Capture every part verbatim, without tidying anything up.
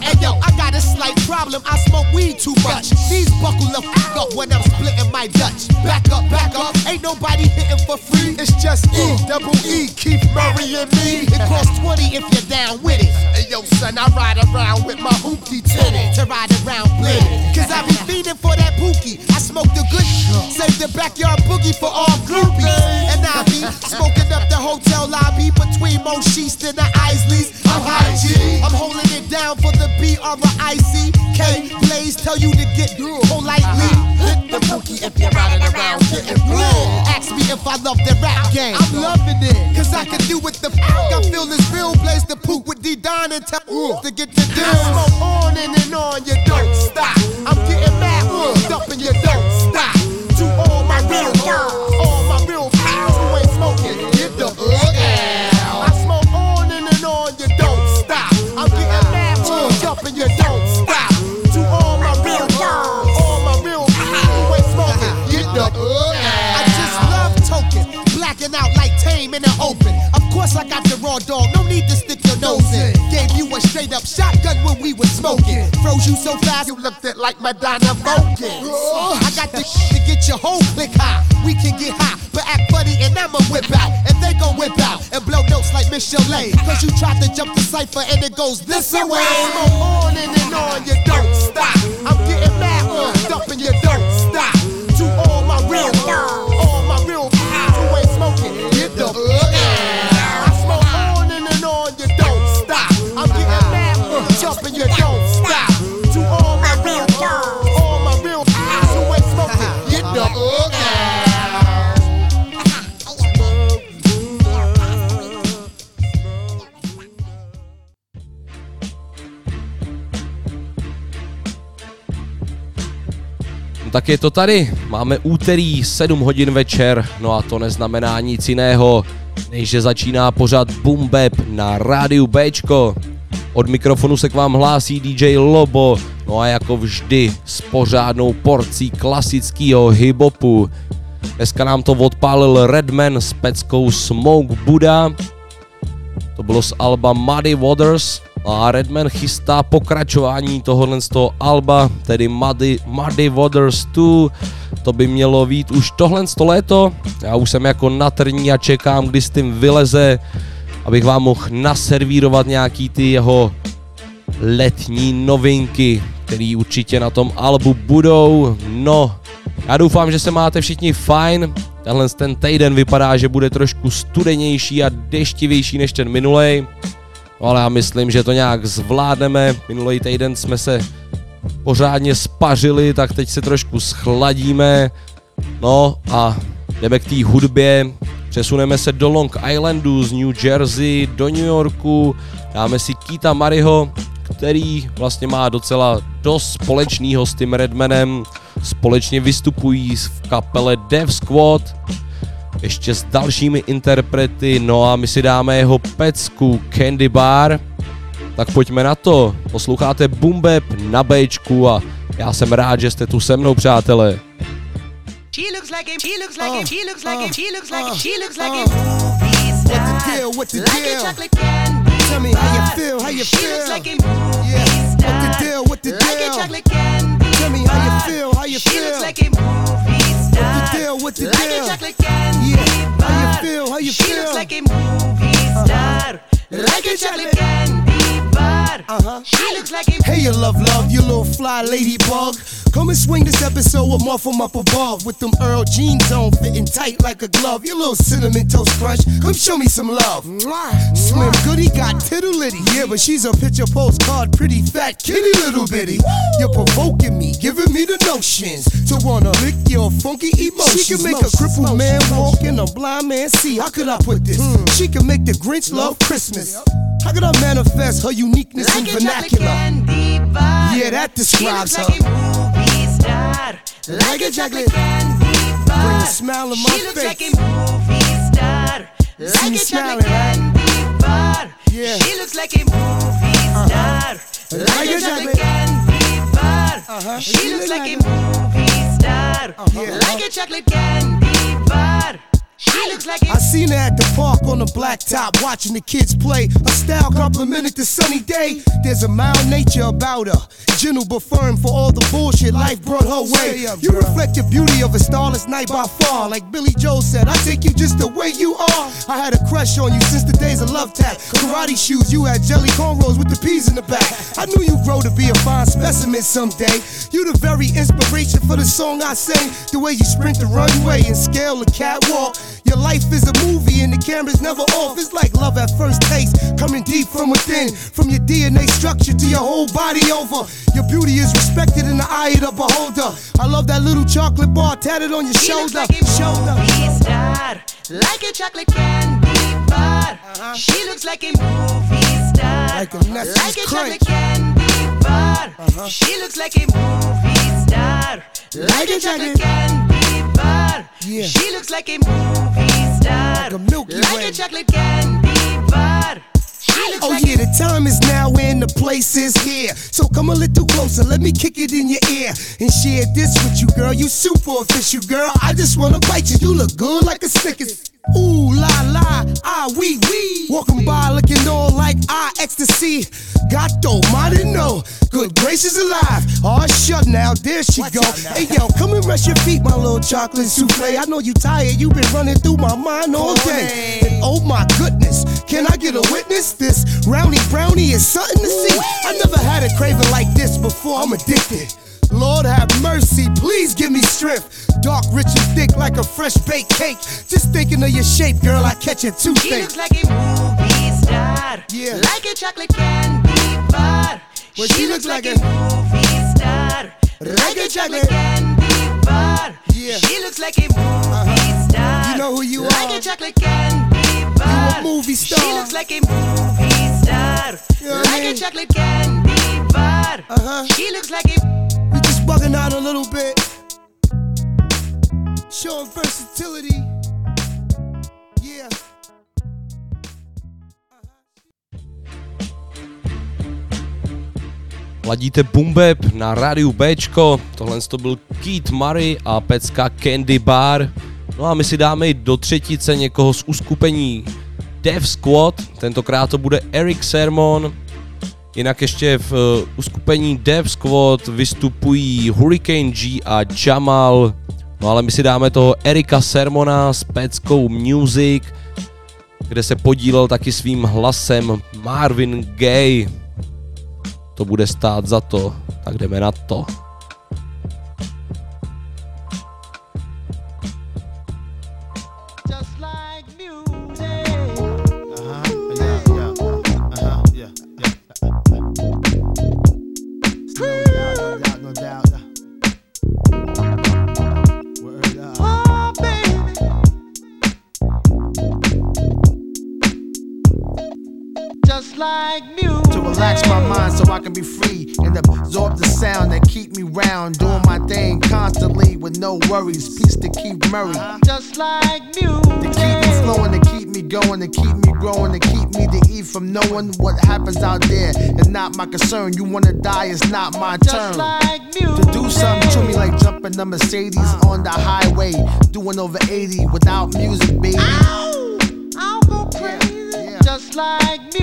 Hey yo, I got a slight problem, I smoke weed too much. These buckle the fuck up when I'm splitting my Dutch. Back up, back up, ain't nobody hitting for free. It's just E-double-E, Keith Murray and me. It costs twenty if you're down with it. Hey yo son, I ride around with my hoopty tenant to ride around blitz. Cause I be feeding for that pookie. I smoke the good shit, save the backyard boogie for all groupies. And I be smoking up the hotel lobby between Mo Sheest and the Isleys. I'm high G, I'm holding it down for the B R I C. K Blaze tell you to get politely. Hit the pookie if you're riding around getting blue. Ask me if I love the rap game. I'm loving it, cause I can do what the fuck I feel is real. Blaze the poop with D-Don and tell ooh to get the deal. Smoke on and, and on, you don't stop. I'm getting mad, ooh, up and you don't stop. To all my real girls, all my real pals who ain't smoking, get the fuck out. I smoke on and, and on, you don't stop. I'm getting mad, ooh, up and you don't stop. To all my real girls, all my real pals who ain't smoking, get the fuck out. I just love token, blacking out like Tame in the open. Of course I got the raw dog, no need to stick your nose in. Gave you a straight up shotgun when we was smoking. Froze you so fast you looked at like Madonna Vulcan. I got the shit to get your whole click high. We can get high, but act funny and I'ma whip out. And they gon' whip out and blow notes like Miss Chalet. Cause you tried to jump the cypher and it goes this away. Smoke on and, and on, you don't stop. I'm getting mad, hooked up and you don't stop. To all my real girls, all my real guys who ain't smoking, get the fuck out. Jumping, you don't stop. To all my real girls, all my real guys who ain't smoking, get the fuck out. Tak je to tady. Máme úterý sedm hodin večer, no a to neznamená nic jiného, než že začíná pořad Boom Bap na rádiu Bčko. Od mikrofonu se k vám hlásí D J Lobo, no a jako vždy s pořádnou porcí klasického hip-hopu. Dneska nám to odpálil Redman s peckou Smoke Buddha, to bylo z alba Muddy Waters a Redman chystá pokračování tohohle z toho alba, tedy Muddy, Muddy Waters dva, to by mělo být už tohle z to léto, já už jsem jako na trní a čekám, kdy s tím vyleze, abych vám mohl naservírovat nějaký ty jeho letní novinky, které určitě na tom albu budou. No, já doufám, že se máte všichni fajn. Tenhle ten týden vypadá, že bude trošku studenější a deštivější než ten minulej. No ale já myslím, že to nějak zvládneme. Minulej týden jsme se pořádně spařili, tak teď se trošku schladíme. No a jdeme k té hudbě. Přesuneme se do Long Islandu z New Jersey do New Yorku, dáme si Kita Mariho, který vlastně má docela dost společného s tím Redmanem, společně vystupují v kapele Def Squad, ještě s dalšími interprety, no a my si dáme jeho pecku Candy Bar, tak pojďme na to, posloucháte Boom Bap na Bčku a já jsem rád, že jste tu se mnou, přátelé. She looks like him, she looks like uh, him, she looks like uh, him, she looks like uh, him, she looks like uh, him. He's not deal, like deal? A chocolate candy. Tell me how you feel, how you she feel. She looks like him, yeah. He's not deal, like deal? A chocolate candy. Tell me how you feel, how you she feel. She looks like him, he's not deal, like deal? A chocolate candy. Yeah. How you feel, how you she feel. She looks like him, he's not like a chocolate candy bar. Uh-huh. She looks like him. Hey, you love, love, you little fly ladybug. Come and swing this episode with more from up above. With them Earl jeans on, fitting tight like a glove. Your little cinnamon toast crunch, come show me some love. Slim Goody got tittle-litty. Yeah, but she's a picture postcard, pretty fat kitty little bitty. You're provoking me, giving me the notions to wanna lick your funky emotions. She can make a crippled man walk and a blind man see. How could I put this? She can make the Grinch love Christmas. How could I manifest her uniqueness like in vernacular? Yeah, that describes her. Like a chocolate candy bar. Bring a smile on my face. She looks like a movie star. Like a chocolate candy bar. She looks like a movie star. Like a chocolate candy bar. She looks like a movie star. Like a chocolate candy bar. I seen her at the park on the blacktop, watching the kids play. Her style complimented the sunny day. There's a mild nature about her, gentle but firm for all the bullshit life brought her way. You reflect the beauty of a starless night by far. Like Billy Joel said, I take you just the way you are. I had a crush on you since the days of Love Tap. Karate shoes, you had jelly cornrows with the peas in the back. I knew you'd grow to be a fine specimen someday. You the very inspiration for the song I sing. The way you sprint the runway and scale the catwalk. Your life is a movie and the camera's never off. It's like love at first taste, coming deep from within. From your D N A structure to your whole body over. Your beauty is respected in the eye of the beholder. I love that little chocolate bar tatted on your he shoulder. He looks like a movie star, like a chocolate candy bar. Uh-huh. She looks like a movie star, like a, like a chocolate candy bar. Uh-huh. She looks like a movie star, like, like a chocolate candy bar. Yeah. She looks like a movie star, like a, Milky like Way. A chocolate candy bar. Oh like yeah, the time is now and the place is here. So come a little closer, let me kick it in your ear and share this with you, girl. You super official, girl. I just wanna bite you. You look good like a Snickers. Ooh la la, ah wee wee. Walking by looking all like ah ecstasy. Gato, marino, good gracious alive. Oh shut now, there she go. Hey yo, come and rest your feet, my little chocolate souffle. I know you tired, you been running through my mind all day. And oh my goodness, can I get a witness? This roundy brownie is something to see. I never had a craving like this before, I'm addicted. Lord have mercy, please give me strength. Dark, rich and thick like a fresh baked cake. Just thinking of your shape, girl, I catch a toothache. She looks like a movie star, yeah. Like a chocolate candy bar. Well, she, she looks, looks like, like a movie star, like a chocolate candy bar. Yeah. She looks like a movie uh-huh. star. You know who you like are. Like a chocolate candy bar. You a movie star. She looks like a movie star, you know, like I mean? A chocolate candy bar. Uh-huh. She looks like a bugging out a little bit, showing versatility, yeah. Ladíte Boom Bap na rádiu Bčko, tohle to byl Keith Murray a Petska Candy Bar. No a my si dáme i do třetice někoho z uskupení Def Squad, tentokrát to bude Erick Sermon. Jinak ještě v uskupení Def Squad vystupují Hurricane G a Jamal. No ale my si dáme toho Ericka Sermona s Petskou Music, kde se podílel taky svým hlasem Marvin Gaye. To bude stát za to, tak jdeme na to. Like music. To relax my mind so I can be free and absorb the sound that keep me round, doing my thing constantly with no worries. Peace to Keith Murray. Just like music. To keep me flowing, to keep me going, to keep me growing, to keep me to eat from knowing what happens out there is not my concern. You wanna die, it's not my just turn. Like music. To do something to me like jumping a Mercedes uh. on the highway, doing over eighty without music, baby. Ow! I'll go crazy. Just like music.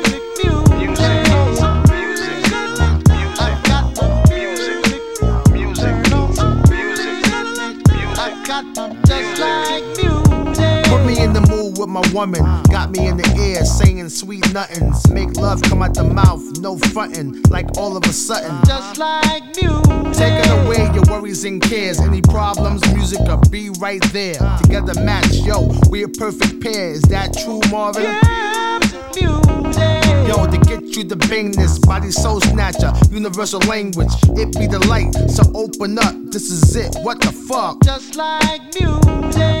Music, music, music, I got just like music. Put me in the mood with my woman, got me in the ear, saying sweet nothings. Make love come out the mouth, no frontin', like all of a sudden. Just like music. Taking away your worries and cares, any problems, music will be right there. Together match, yo, we a perfect pair, is that true, Marvin? Yeah, music. Yo, to get you the bangness, body soul snatcher, universal language, it be the light, so open up, this is it, what the fuck? Just like music.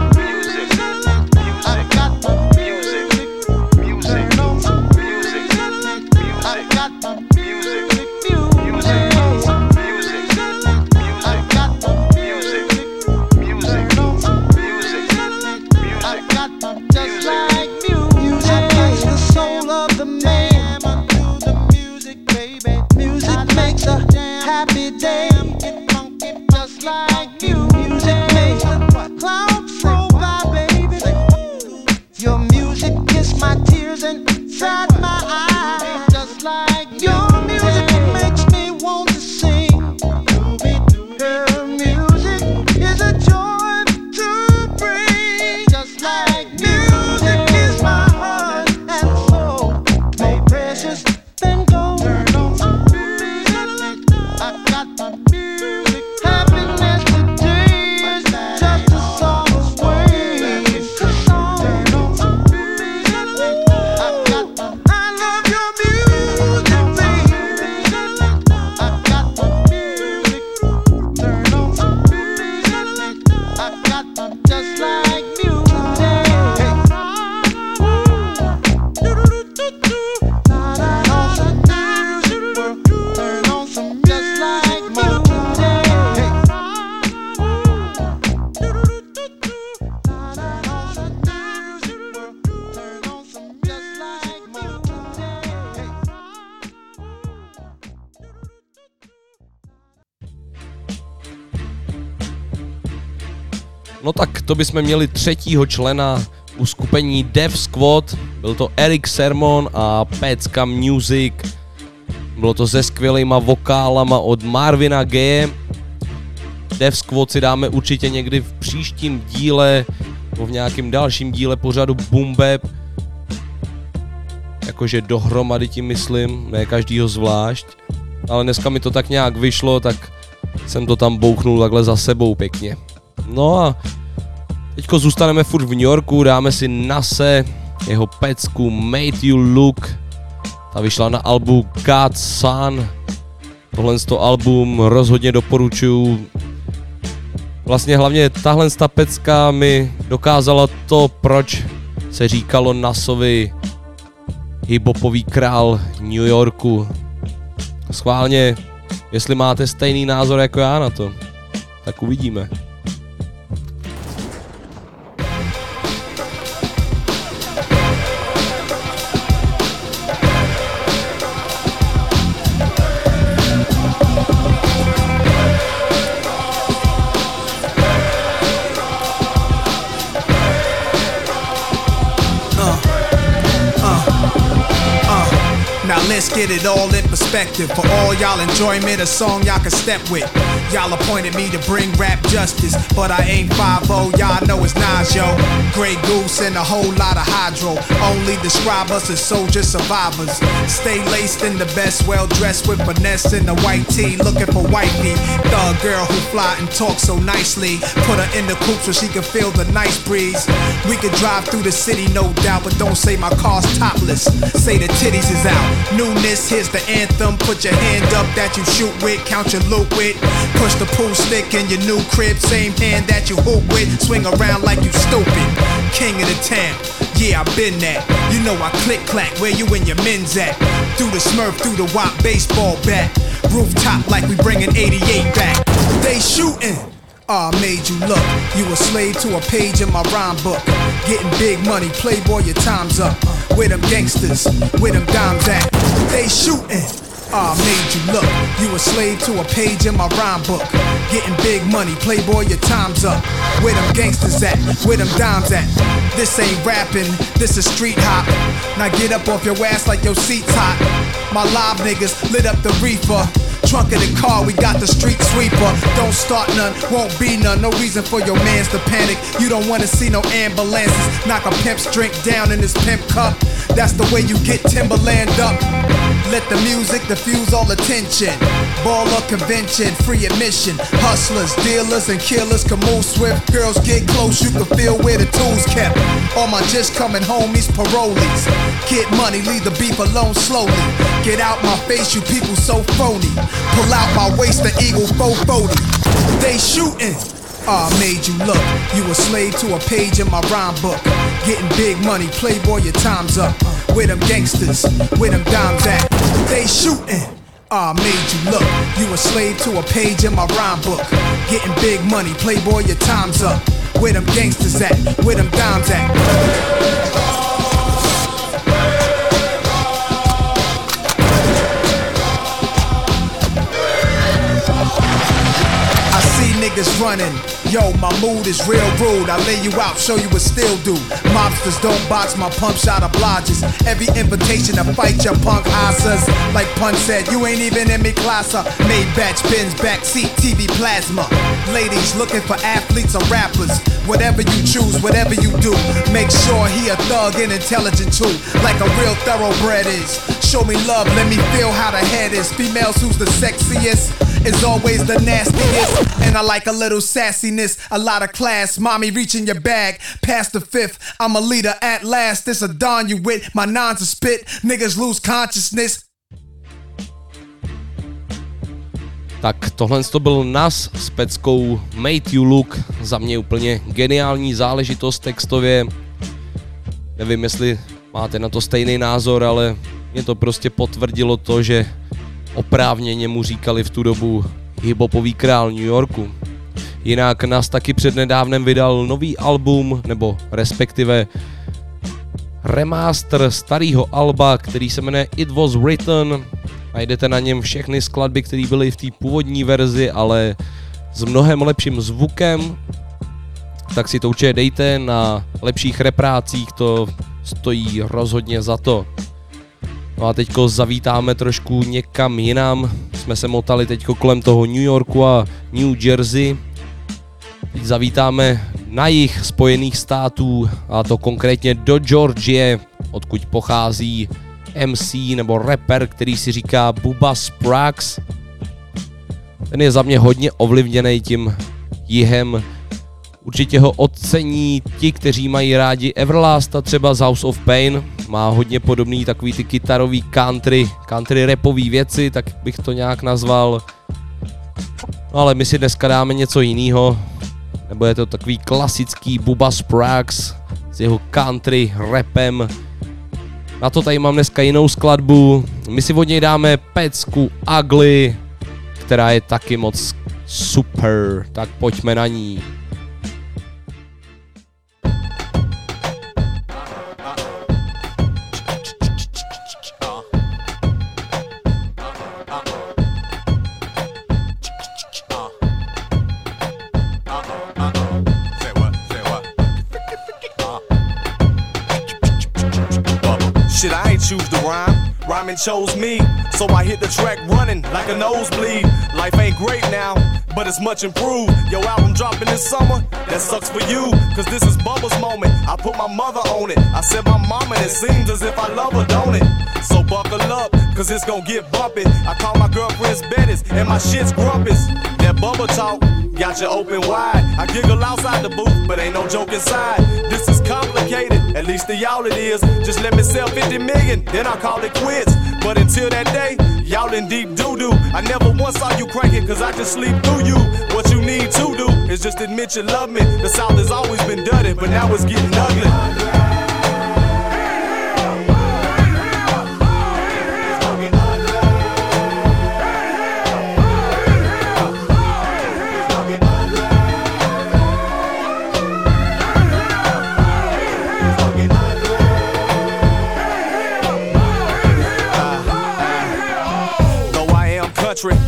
music, I got the music. happy day. I'm getting funky just like you. Music makes the clouds roll by, baby. Your music is my tears inside my eyes. Just like your music makes me want to sing. Girl, music is a joy to bring. Just like music is my heart and soul. More precious than gold. I got my music. Happiness today is just a song away. It's a song. I got my, I love your music, baby. I got my music. Turn on my music. I got my, just like music. Turn on some just like No tak to bychom měli třetího člena uskupení Def Squad. Byl to Erick Sermon a Petska Music. Bylo to se skvělejma vokálama od Marvina Gaye. Def Squad si dáme určitě někdy v příštím díle nebo v nějakém dalším díle pořadu Boom Bap. Jakože dohromady tím myslím, ne každýho zvlášť. Ale dneska mi to tak nějak vyšlo, tak jsem to tam bouchnul takhle za sebou pěkně. No a teďko zůstaneme furt v New Yorku, dáme si Nase, jeho pecku Made You Look. Ta vyšla na albu God's Son. Tohle album rozhodně doporučuju. Vlastně hlavně tahle pecka mi dokázala to, proč se říkalo Nasovi hiphopový král New Yorku. Schválně, jestli máte stejný názor jako já na to, tak uvidíme. Let's get it all in perspective. For all y'all enjoyment, a song y'all can step with. Y'all appointed me to bring rap justice, but I ain't five oh, y'all know it's Nas, yo. Grey Goose and a whole lot of hydro. Only describe us as soldier survivors. Stay laced in the best, well dressed with finesse in the white tee, looking for white meat. Thug girl who fly and talk so nicely. Put her in the coupe so she can feel the nice breeze. We could drive through the city, no doubt, but don't say my car's topless. Say the titties is out. New here's the anthem, put your hand up that you shoot with, count your loot with, push the pool stick in your new crib, same hand that you hoop with, swing around like you stupid, king of the town, yeah I been that, you know I click clack, where you and your men's at, through the smurf, through the wop, baseball bat, rooftop like we bringing eighty-eight back, they shooting. Oh, I made you look. You a slave to a page in my rhyme book. Getting big money, playboy, your time's up. Where them gangsters, where them dimes at? They shootin'. Oh, I made you look. You a slave to a page in my rhyme book. Getting big money, playboy, your time's up. Where them gangsters at? Where them dimes at? This ain't rapping, this is street hop. Now get up off your ass like your seat's hot. My live niggas lit up the reefer. Trunk of the car, we got the street sweeper. Don't start none, won't be none. No reason for your mans to panic. You don't wanna see no ambulances. Knock a pimp's drink down in this pimp cup. That's the way you get Timberland up. Let the music diffuse all attention. Baller convention, free admission. Hustlers, dealers, and killers can move swift. Girls get close, you can feel where the tools kept. All my just coming homies, parolees. Get money, leave the beef alone slowly. Get out my face, you people so phony. Pull out my waist, the eagle four forty. They shootin'. Oh, I made you look. You a slave to a page in my rhyme book. Getting big money, playboy, your time's up. Where them gangsters, where them dimes at? They shootin'. Oh, I made you look. You a slave to a page in my rhyme book. Getting big money, playboy, your time's up. Where them gangsters at? Where them dimes at? niggas running. Yo, my mood is real rude. I lay you out, show you what still do. Mobsters don't box, my pump shot obliges. Every invitation to fight your punk asses. Like Pun said, you ain't even in me classa. Made batch bins, backseat, T V plasma. Ladies looking for athletes or rappers. Whatever you choose, whatever you do, make sure he a thug and intelligent too. Like a real thoroughbred is. Show me love, let me feel how the head is. Females who's the sexiest is always the nastiest, and I like a little sassiness, a lot of class. Mommy reaching your bag, past the fifth. I'm a leader at last. This a don you with my nons a spit. Niggas lose consciousness. Tak tohle to byl Nas s peckou Made You Look. Za mě úplně geniální záležitost textově. Nevím, jestli máte na to stejný názor, ale mě to prostě potvrdilo to, že oprávněně mu říkali v tu dobu hiphopový král New Yorku. Jinak Nas taky přednedávnem vydal nový album, nebo respektive remaster starého alba, který se jmenuje It Was Written. Najdete na něm všechny skladby, které byly v té původní verzi, ale s mnohem lepším zvukem. Tak si to určitě dejte, na lepších reprácích to stojí rozhodně za to. No a teďko zavítáme trošku někam jinam. Jsme se motali teďko kolem toho New Yorku a New Jersey. Teď zavítáme na jih Spojených států, a to konkrétně do Georgie, odkud pochází em cé nebo rapper, který si říká Bubba Sparxxx. Ten je za mě hodně ovlivněný tím jihem. Určitě ho ocení ti, kteří mají rádi Everlast a třeba z House of Pain. Má hodně podobný takový ty kytarový country, country rapový věci, tak bych to nějak nazval. No ale my si dneska dáme něco jiného. Nebo je to takový klasický Bubba Sparxxx s jeho country rapem. Na to tady mám dneska jinou skladbu. My si od něj dáme pecku Ugly, která je taky moc super. Tak pojďme na ní. Shit, I ain't choose the rhyme, rhyming chose me, so I hit the track running like a nosebleed. Life ain't great now, but it's much improved. Yo, album dropping this summer, that sucks for you, cause this is Bubba's moment. I put my mother on it, I said my mama, and it seems as if I love her, don't it? So buckle up, cause it's gonna get bumpin'. I call my girlfriend's Bettis, and my shit's grumpus. That Bubba talk got you open wide. I giggle outside the booth, but ain't no joke inside. This is complicated, at least to y'all it is. Just let me sell fifty million, then I'll call it quits. But until that day, y'all in deep doo-doo. I never once saw you cranking, cause I just sleep through you. What you need to do is just admit you love me. The South has always been dirty, but now it's getting ugly.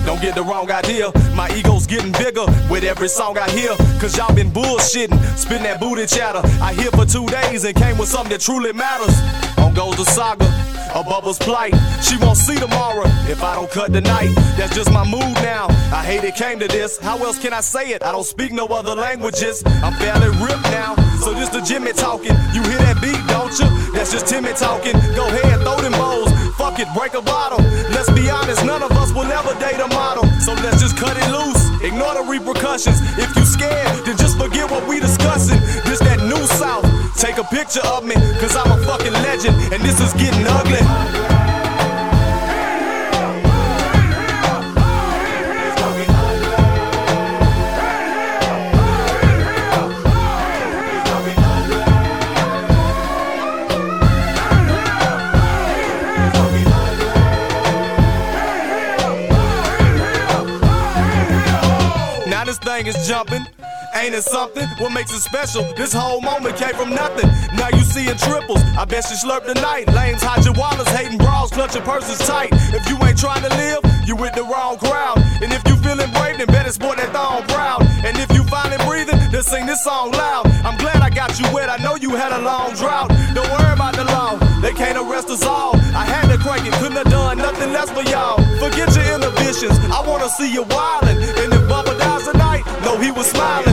Don't get the wrong idea, my ego's getting bigger with every song I hear. Cause y'all been bullshitting, spin that booty chatter. I here for two days and came with something that truly matters. On goes the saga, a Bubba's plight. She won't see tomorrow if I don't cut tonight. That's just my mood now, I hate it came to this. How else can I say it, I don't speak no other languages. I'm fairly ripped now, so this the Jimmy talking. You hear that beat, don't you? That's just Timmy talking. Go ahead, throw them bowls. Fuck it, break a bottle. Let's be honest, none of us will ever date a model. So let's just cut it loose, ignore the repercussions. If you scared, then just forget what we discussing. This that new South, take a picture of me, cause I'm a fucking legend, and this is getting ugly. Thing is jumping. Ain't it something? What makes it special? This whole moment came from nothing. Now you seeing triples. I bet she slurped tonight. Lames, hiding wallets, hating bras, clutching purses tight. If you ain't trying to live, you with the wrong crowd. And if you feeling brave, then better sport that thong proud. And if you finally breathing, then sing this song loud. I'm glad I got you wet. I know you had a long drought. Don't worry about the law. They can't arrest us all. I had to crank it. Couldn't have done nothing less for y'all. Forget your inhibitions. I want to see you wildin'. And if Bubba dies tonight, no, he was smiling.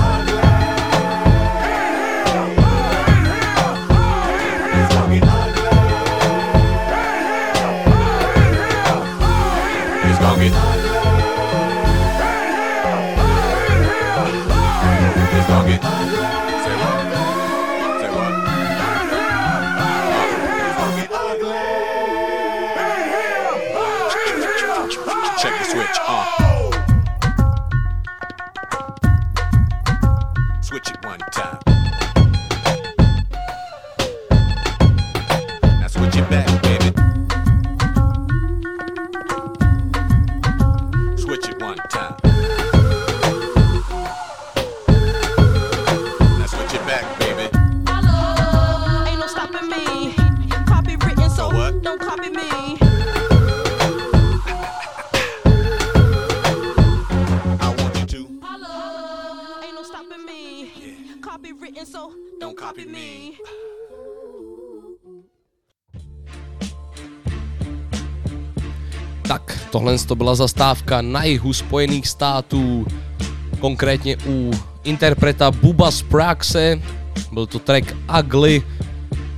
Tak, tohle to byla zastávka na jihu Spojených států, konkrétně u interpreta Bubba Sparxxe, byl to track Ugly,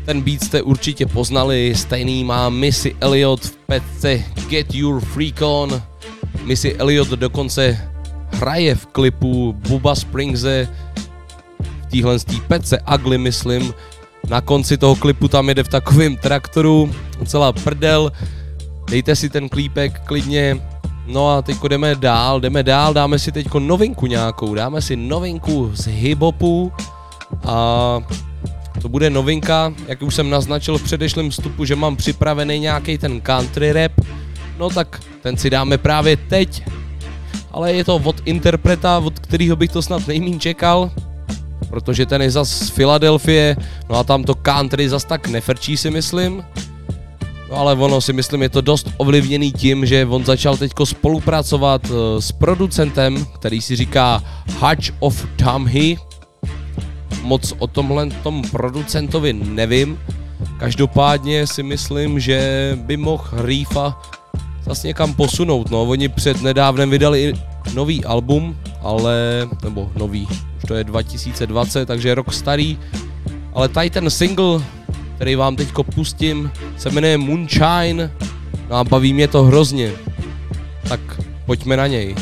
ten beat jste určitě poznali, stejný má Missy Elliott v petce Get Your Freak On, Missy Elliott dokonce hraje v klipu Bubba Sparxxe, v téhle petce Ugly myslím, na konci toho klipu tam jede v takovém traktoru, celá prdel. Dejte si ten klípek klidně, no a teďko jdeme dál, jdeme dál, dáme si teďko novinku nějakou, dáme si novinku z hiphopu a to bude novinka, jak už jsem naznačil v předešlém vstupu, že mám připravený nějaký ten country rap, no tak ten si dáme právě teď, ale je to od interpreta, od kterého bych to snad nejmín čekal, protože ten je zas z Filadelfie, no a tam to country zas tak nefrčí si myslím. No ale ono si myslím je to dost ovlivněný tím, že on začal teďko spolupracovat s producentem, který si říká Hatch of Damhi. Moc o tomhle tom producentovi nevím. Každopádně si myslím, že by mohl Reefa zase někam posunout. No, oni před nedávnem vydali nový album, ale, nebo nový, už to je dva tisíce dvacet, takže rok starý. Ale tady ten single, který vám teďko pustím, se jmenuje Moonshine, no a baví mě to hrozně, tak pojďme na něj.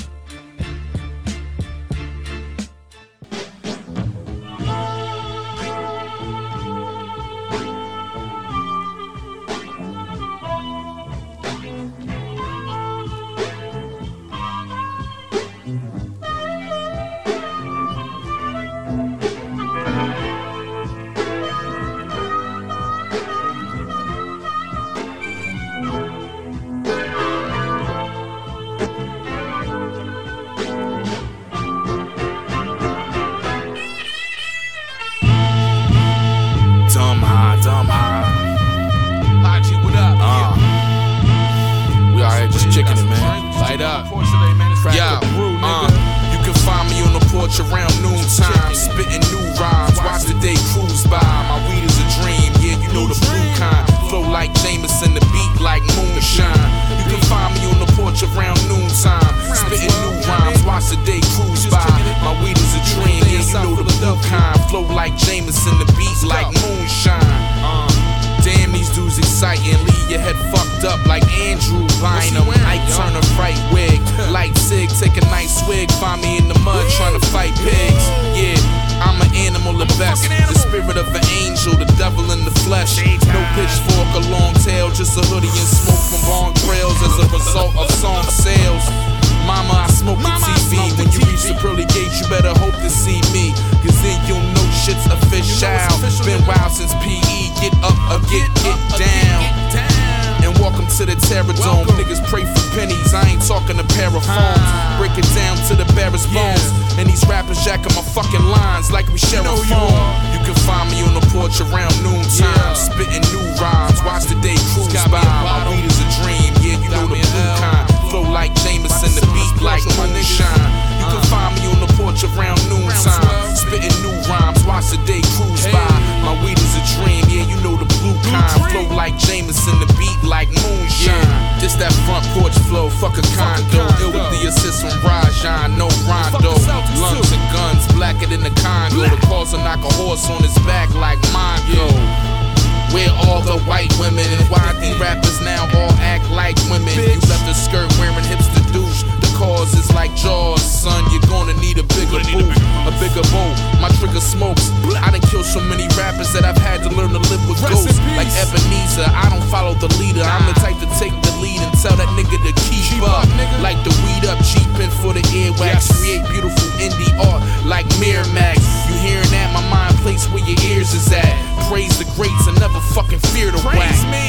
Been wild since P E, get up or get, get, get down. And welcome to the terror dome. Niggas pray for pennies, I ain't talking to paraphones. Break it down to the barest bones. And these rappers jacking my fucking lines like we share a phone. You can find me on the porch around noontime, spitting new rhymes, watch the day cruise by. My weed is a dream, yeah, you know the blue kind. Flow like Jameson, the beat like moonshine. You can find me on the porch around noontime, spitting new rhymes, watch the day cruise by. My weed is a dream, yeah, you know the blue kind. Flow like Jameson, the beat like moonshine. Yeah, just that front porch flow, fuck a condo. Ill with the assist from Rajan, no Rondo. Lungs and guns, blacker than the Congo. The calls will knock a horse on his back like Mongo. Where all the white women and why these rappers now all act like women. You left a skirt wearing hipster douche. The cause is like Jaws, son. You're gonna need a bigger boot, a bigger boat. My trigger smokes. I done killed so many rappers that I've had to learn to live with ghosts. Like Ebenezer, I don't follow the leader. I'm the type to take the lead and tell that nigga to keep up. Like the weed up, cheapin' for the earwax. Create beautiful indie art like Miramax. You hearing that? My mind place where your ears is at. Praise the greats and never fucking fear the whack. Praise me.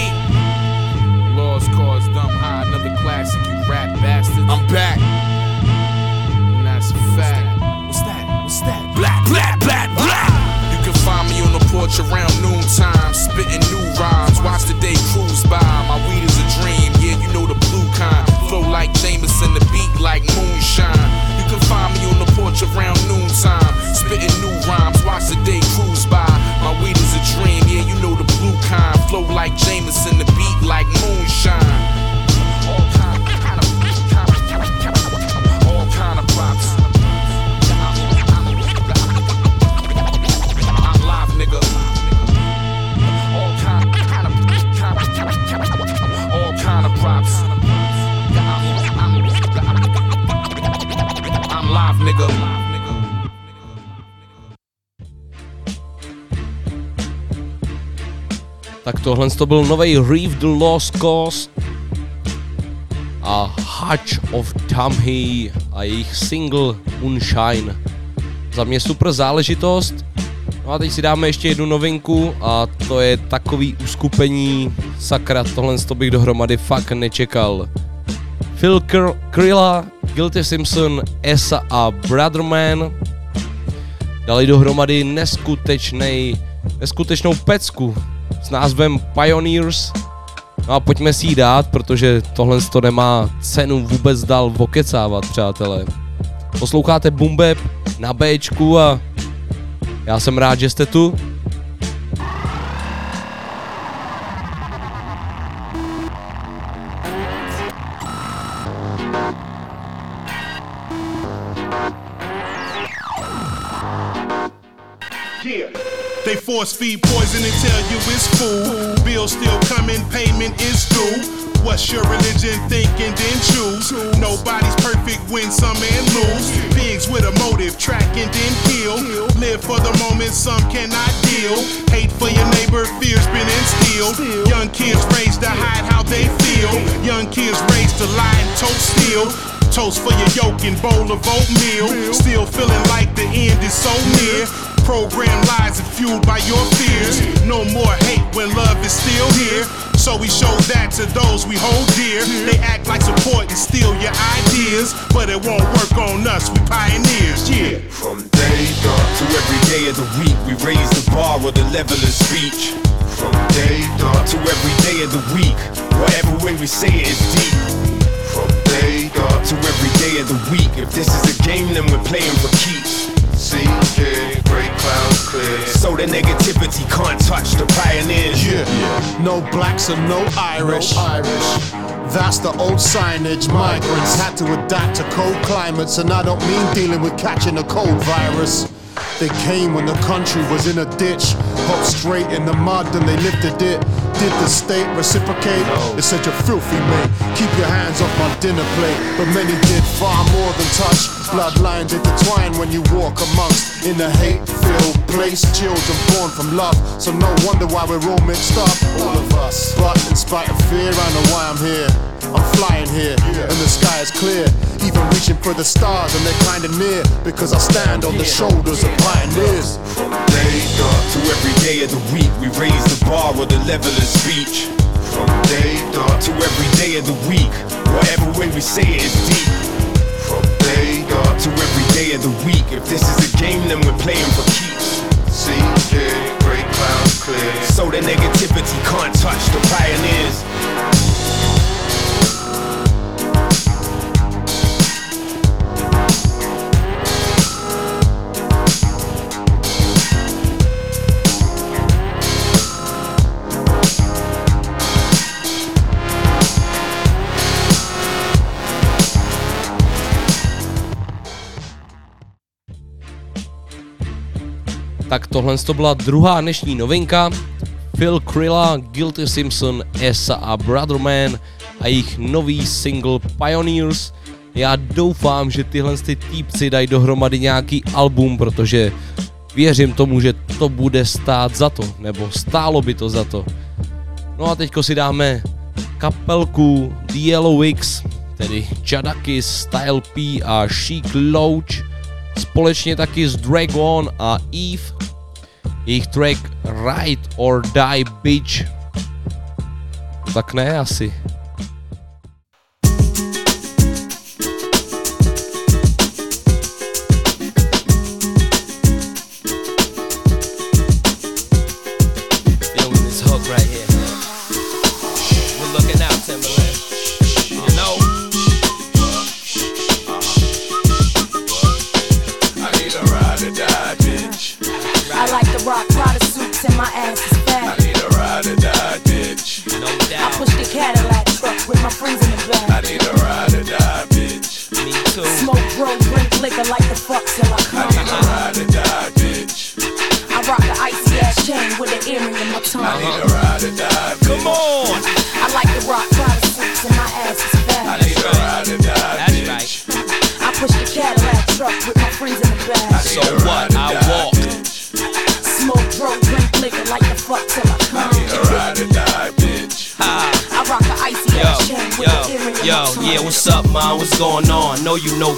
Lost Cause, Dumb High, another classic, you rap bastard. I'm back. And that's a fact. What's that? What's that? Black, black, black, black. You can find me on the porch around noontime, spitting new rhymes, watch the day cruise by. My weed is a dream, yeah, you know the blue kind. Flow like Jameson, the beat like moonshine. You can find me on the porch around noontime, spitting new rhymes, watch the day cruise by. My weed is a dream, yeah, you know the blue kind. Flow like Jameson, the beat like moonshine. All kind of, kind of, kind of, kind of, all kind of props. I'm live, nigga. All kind of, kind of, kind of, all kind of props. I'm live, nigga. Tak tohle to byl novej Reef the Lost Cauze a Hatch of Damhi a jejich single Unshine. Za mě super záležitost. No a teď si dáme ještě jednu novinku a to je takový uskupení. Sakra, tohle to bych dohromady fakt nečekal. Phill Krilla, Guilty Simpson, Esa a Brotherman dali dohromady neskutečnej, neskutečnou pecku s názvem Pioneers. No a pojďme si ji dát, protože tohle to nemá cenu vůbec dál vokecávat, přátelé. Posloucháte Boom Bap na Bčku a já jsem rád, že jste tu. Force feed poison and tell you it's food. Bills still coming, payment is due. What's your religion? Think and then choose. Nobody's perfect, win some and lose. Pigs with a motive, track and then kill. Live for the moment, some cannot deal. Hate for your neighbor, fear's been instilled. Young kids raised to hide how they feel. Young kids raised to lie and toast steal. Toast for your yolk and bowl of oatmeal. Still feeling like the end is so near. Program lies and fueled by your fears. No more hate when love is still here. So we show that to those we hold dear. They act like support and steal your ideas, but it won't work on us, we pioneers, yeah. From day dawn to every day of the week, we raise the bar or the level of speech. From day dawn to every day of the week, whatever way we say it is deep. From day dawn to every day of the week, if this is a game then we're playing for keeps. See, yeah, great clouds clear. So the negativity can't touch the pioneers. Yeah, yeah. No blacks and no Irish. No Irish. That's the old signage. Migrants had to adapt to cold climates, and I don't mean dealing with catching a cold virus. They came when the country was in a ditch, hopped straight in the mud and they lifted it. Did the state reciprocate? No. It said you're filthy mate, keep your hands off my dinner plate. But many did far more than touch. Bloodlines intertwine when you walk amongst. In a hate-filled place, children born from love. So no wonder why we're all mixed up, all of us. But in spite of fear, I know why I'm here. I'm flying here, yeah. And the sky is clear. Even reaching for the stars and they're kinda near. Because I stand on the shoulders of pioneers. From day dawn to every day of the week, we raise the bar or the level of speech. From day dot to every day of the week, whatever way we say it is deep. From day dot to every day of the week, if this is a game then we're playing for keeps. See, kid, great clouds clear, so the negativity can't touch the pioneers. Tak tohle to byla druhá dnešní novinka. Phill Krilla, Guilty Simpson, Esa a Brotherman a jejich nový single Pioneers. Já doufám, že tyhle ty týpci dají dohromady nějaký album, protože věřím tomu, že to bude stát za to, nebo stálo by to za to. No a teďko si dáme kapelku D L O X, tedy Jadakiss, Styles P a Sheek Louch, společně taky s Dragon a Eve, jejich track Ride or Die Bitch. Tak ne asi.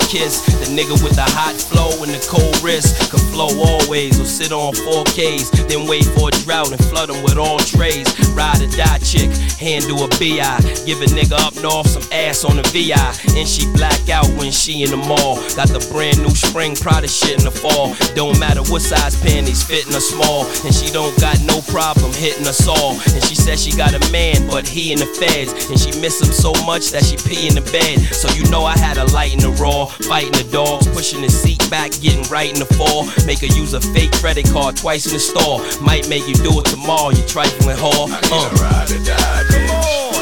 Kiss the nigga with the hot flow and the cold wrist, could flow always or sit on four K's, then wait for a drought and flood them with all trays. Ride or die chick, handle a B I, give a nigga up north some ass on the V I, and she black out when she in the mall. Got the brand new spring Prada shit in the fall, don't matter what size panties, fitting or small, and she don't got no problem hitting us all. And she said she got a man, but he in the feds, and she miss him so much that she pee in the bed. So you know I had a light in the raw, fighting the dogs, pushing the seat back, getting right in the fall. Make her use a fake credit card twice in the store. Might make you do it tomorrow, you trifling whore. I need uh. a ride or die, bitch. Come on.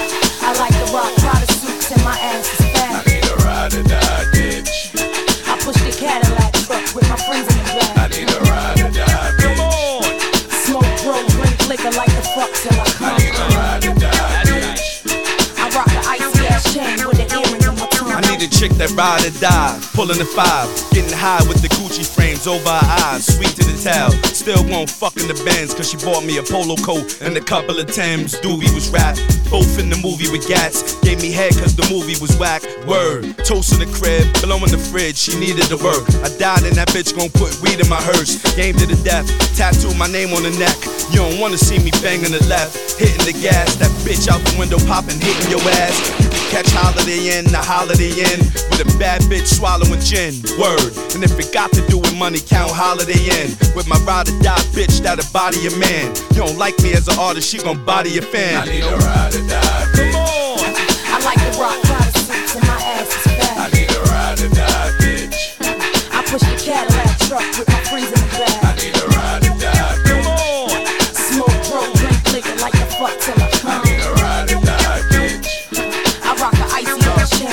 I like the rock, Prada suits and my ass is fat. I need a ride or die, bitch. I push the Cadillac truck with my friends in the back. I need a ride or die, bitch. Come on. Smoke, roll, drink liquor like the fuck till I come. I need a ride or die, bitch. I rock the icy ass chain with an earring on my tongue. I need a chick that ride or die, pulling the five, getting high with the Gucci frames over her eyes, sweet to the towel. Still won't fuck in the Benz, cause she bought me a polo coat and a couple of Timbs. Doobie was wrapped, both in the movie with gats. Gave me head cause the movie was whack. Word, toast in the crib, blowing the fridge, she needed to work. I died and that bitch gon' put weed in my hearse. Game to the death, tattoo my name on the neck. You don't wanna see me banging the left, hitting the gas, that bitch out the window popping, hitting your ass. You can catch Holiday Inn, the Holiday Inn, with a bad bitch swallowing gin. Word, and if it got to do with money, count Holiday Inn, with my rider. Die bitch that'll body a man. You don't like me as an artist, she gon' body a fan. I need a ride or die, bitch. Come on. I like the rock, Prada suits and my ass is fat. I need a ride or die, bitch. I push the Cadillac truck with my friends in the back. I need a ride or die, bitch. Come on. Smoke, roll, drink liquor like the fuck till I come. I need a ride or die, bitch. I rock the icy ass chain.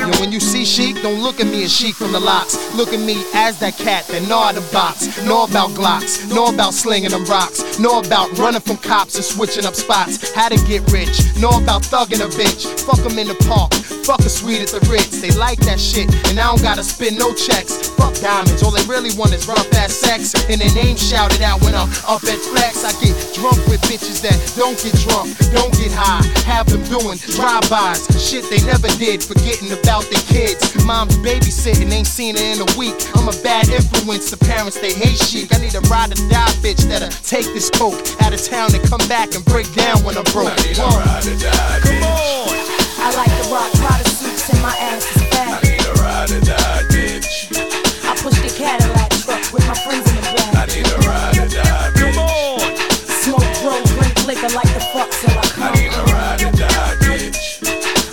Yo, when you see Sheek, don't look at me as Sheek from the locks. Look at me as that cat that gnaw the box. Know about Glocks, know about slinging them rocks. Know about running from cops and switching up spots. How to get rich, know about thugging a bitch. Fuck them in the park, Fuck a suite at the Ritz, they like that shit, and I don't gotta spend no checks. Fuck diamonds, all they really want is rough ass sex, and their name shouted out when I'm up at Flex. I get drunk with bitches that don't get drunk, don't get high, have them doing drive-bys, shit they never did, forgetting about their kids. Mom's babysitting, ain't seen her in a week. I'm a bad influence to parents, they hate Sheek. I need a ride or die bitch that'll take this coke out of town and come back and break down when I'm broke. I need a ride or die bitch. Come on. I like to rock Prada suits and my ass is fat. I need a ride or die bitch. I push the Cadillac truck with my friends in the back. I need a ride or die bitch. Come on. Smoke, grow, drink liquor like the fuck till I come. I need a ride or die bitch.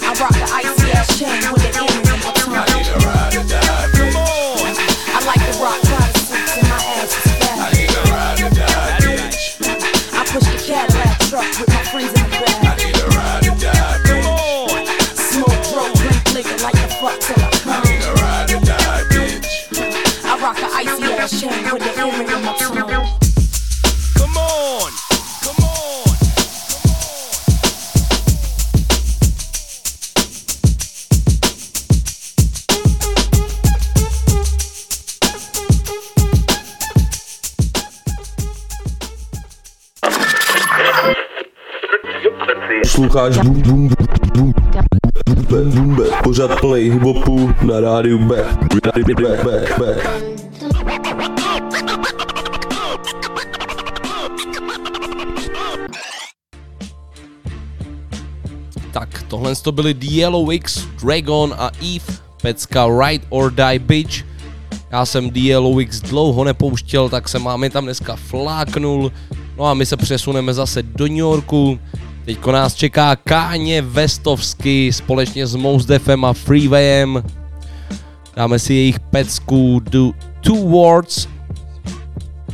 I rock the icy ass chain with the earrings in my tongue. I need a ride or die bitch. Come on. I like to rock Prada suits and my ass is fat. I need a ride or die bitch. I push the Cadillac truck with my friends in the back. I need a ride or die bitch. Like the fuck till I come. I need a ride or die, bitch. I rock an icy ass chain with the earring in my tongue. Come on, come on, come on. Slucháš bum bum bum bum. Pořád plnej hip-hopu na rádiu B. B, B, B, B. Tak, tohle to byli D L O X, Dragon a Eve, pecka Ride or Die Bitch. Já jsem D L O X dlouho nepouštěl, tak se máme tam dneska fláknul. No a my se přesuneme zase do New Yorku. Teďko nás čeká Kanye Westovsky společně s Mos Defem a Freewayem. Dáme si jejich pecku Do Two Words.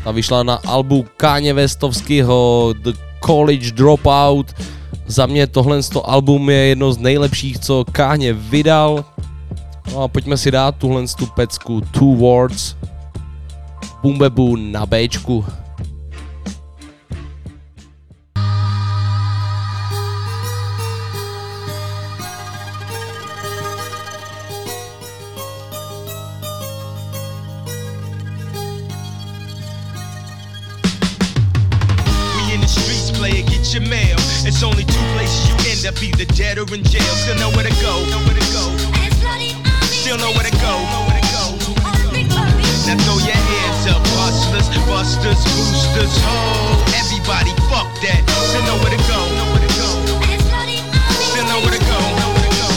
Ta vyšla na albu Kanye Westovskyho The College Dropout. Za mě tohle album je jedno z nejlepších, co Kanye vydal. No a pojďme si dát tuhle pecku Two Words. Bumbebu na Bčku. It's only two places you end up, either dead or in jail. Still nowhere to go, nowhere to go. Still nowhere to go, nowhere to go. Now throw your hands up, bustlers, busters, boosters, ho. Everybody fuck that. Still nowhere to go, nowhere to go. Still nowhere to go, nowhere to go.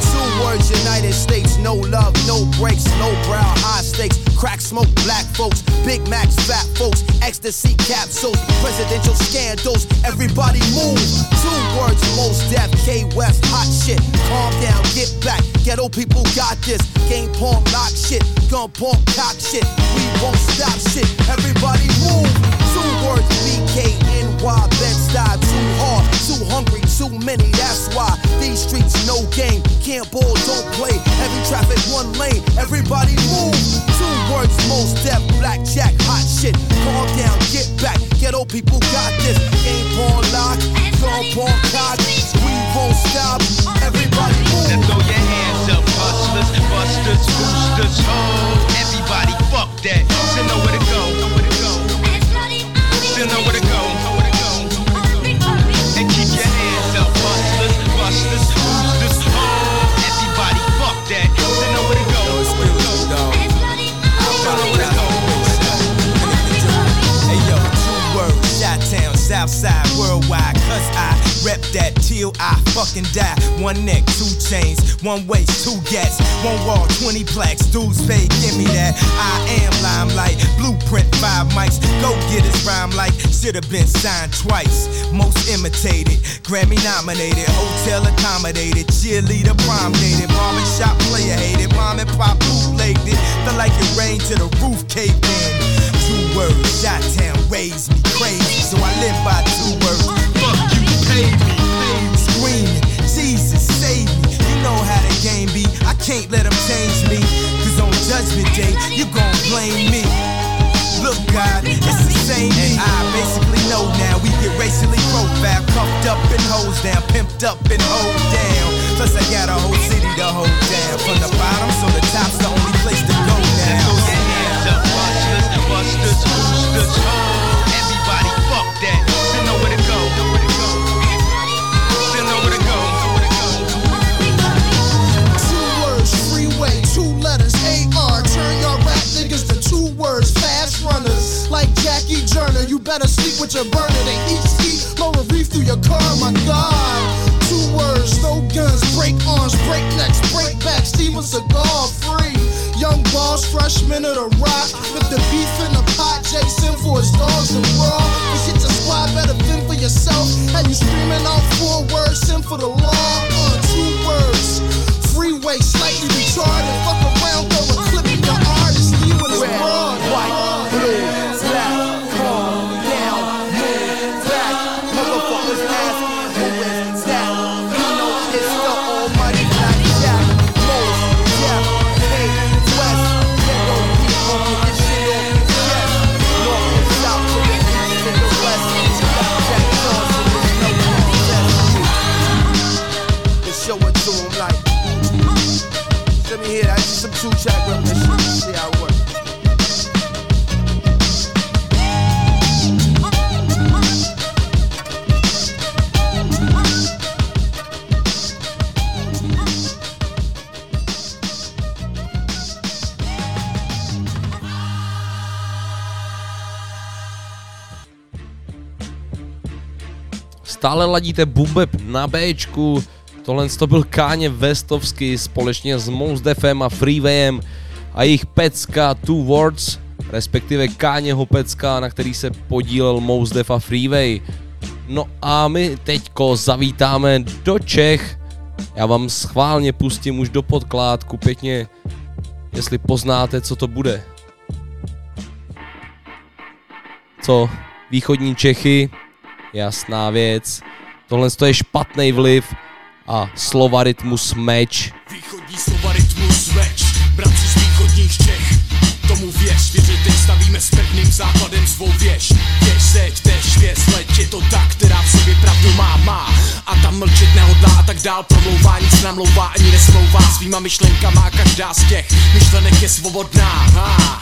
Two words, United States, no love, no breaks, no brow, high stakes. Crack smoke, black folks, Big Macs, fat folks, ecstasy capsules, presidential scandals, everybody move. Two words, Mos Def, K West, hot shit. Calm down, get back, ghetto people got this. Game porn, lock shit, gun porn, cock shit. We won't stop shit, everybody move. Two words, B K N Y, Bed-Stuy, too hard, too hungry, too many, that's why. These streets, no game, can't ball, don't play. Heavy traffic, one lane, everybody move. Two words, Mos Def, blackjack, hot shit. Calm down, get back, ghetto people got this. Game on lock, gun on cock. We won't stop, everybody move. Now throw your hands up, hustlers, busters, boosters, ho. Everybody fuck that, still nowhere to go, nowhere to go. Still nowhere to go, nowhere to go. And keep your hands up, hustlers, busters, boosters, ho. Everybody fuck that, still nowhere to go, nowhere to go. Chi-town, Southside, worldwide, cause I rep that till I fucking die. One neck, two chains, one waist, two gats, one wall, twenty plaques, dudes fake, give me that. I am limelight, blueprint, five mics, go get his rhyme like, should've been signed twice. Most imitated, Grammy nominated, hotel accommodated, cheerleader prom dated, mom and shop player hated, mom and pop bootlegged it, felt like it rained to the roof caved in. Two words, Chi-town raised me crazy, so I live by two words. Fuck you, pay me, pay me. Screaming, Jesus save me. You know how the game be, I can't let them change me. Cause on judgment day, you gon' blame me. Look God, it's the same me. And I basically know now, we get racially profiled, cuffed up and hosed down, pimped up and hoed down. Plus I got a whole city to hold down, from the bottom, so the top's the only place to go now. Throw your hands up, busters, busters, boosters, ho. Everybody fuck that, still know where to go, still know where to go. Two words, freeway, two letters, A R. Turn your rap niggas to two words, fast runners. Like Jackie Joyner, you better sleep with your burner. They eat feet, blow a reef through your car, my God. Two words, no guns, break arms, break necks, break backs, steam a cigar free. Young boss, freshman of the rock, with the beef in the pot, Jason for his dogs and raw. Cause hit your squad, better fend for yourself. Had you screaming out four words, send for the law. Uh, two words, freeway, slightly retarded. Fuck around, go and clip in your artist, you in the wrong. White, blue, black, calm down, head back, motherfuckers ass. Two track revolution, see how it works. Stále ladíte Bumbeb na Bčku. Tohle to byl Kanye Westovský společně s Mos Defem a Freewayem a jejich pecka Two Words, respektive Kanyeho pecka, na který se podílel Mos Def a Freeway. No a my teďko zavítáme do Čech. Já vám schválně pustím už do podkládku pěkně, jestli poznáte, co to bude. Co? Východní Čechy? Jasná věc. Tohle to je Špatný vliv a slova rytmus meč. Východní slova rytmus meč, bratři z východních Čech, tomu věř, věřitej, stavíme s pevným základem svou věž. Věž, seď, tež, věř, leď, je to ta, která v sobě pravdu má, má. A tam mlčet nehodlá a tak dál promlouvá, nic namlouvá ani nesmlouvá. Svýma myšlenkama každá z těch myšlenek je svobodná. Ha.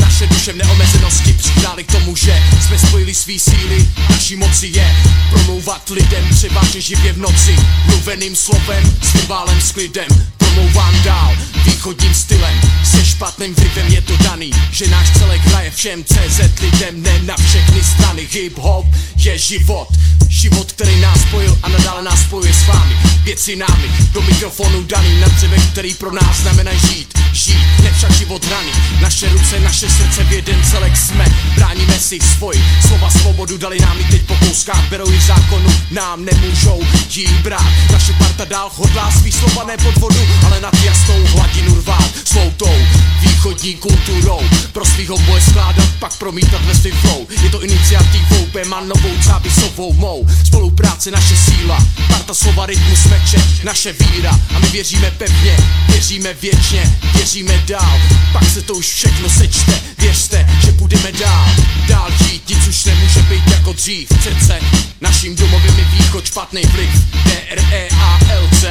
Naše duše v neomezenosti přidali k tomu, že jsme spojili svý síly, naší moci je promlouvat lidem, převážně živě v noci, mluveným slovem, s nebálem, s klidem, promlouvám dál, východním stylem, se špatným vlivem je to daný, že náš celek hraje všem cé zet lidem, ne na všechny strany, hip-hop je život, život, který nás spojil a nadále nás spojuje s vámi, věci námi, do mikrofonu daný, na dřeve, který pro nás znamená žít, žít, ne však život hraný, naše ruce, naše srdce v jeden celek jsme, bráníme si svoji, slova svobodu dali nám i teď po kouskách, berou ji v zákonu, nám nemůžou ji brát, naše parta dál hodlá svý slova ne pod vodu, ale nad jasnou hladinu rvát, svou tou východní kulturou, pro svýho boje skládat, pak promítat ve svým flow, je to iniciativou, Bémanovou, zápisovou mou, spolupráce naše síla, parta slova rytmus meče, naše víra, a my věříme pevně, věříme věčně, věříme dál, pak se to už všechno sečte, věřte, že budeme dál, dál žít, nic už nemůže být jako dřív, přece naším domovem je východ, špatný vliv, D R E A L C.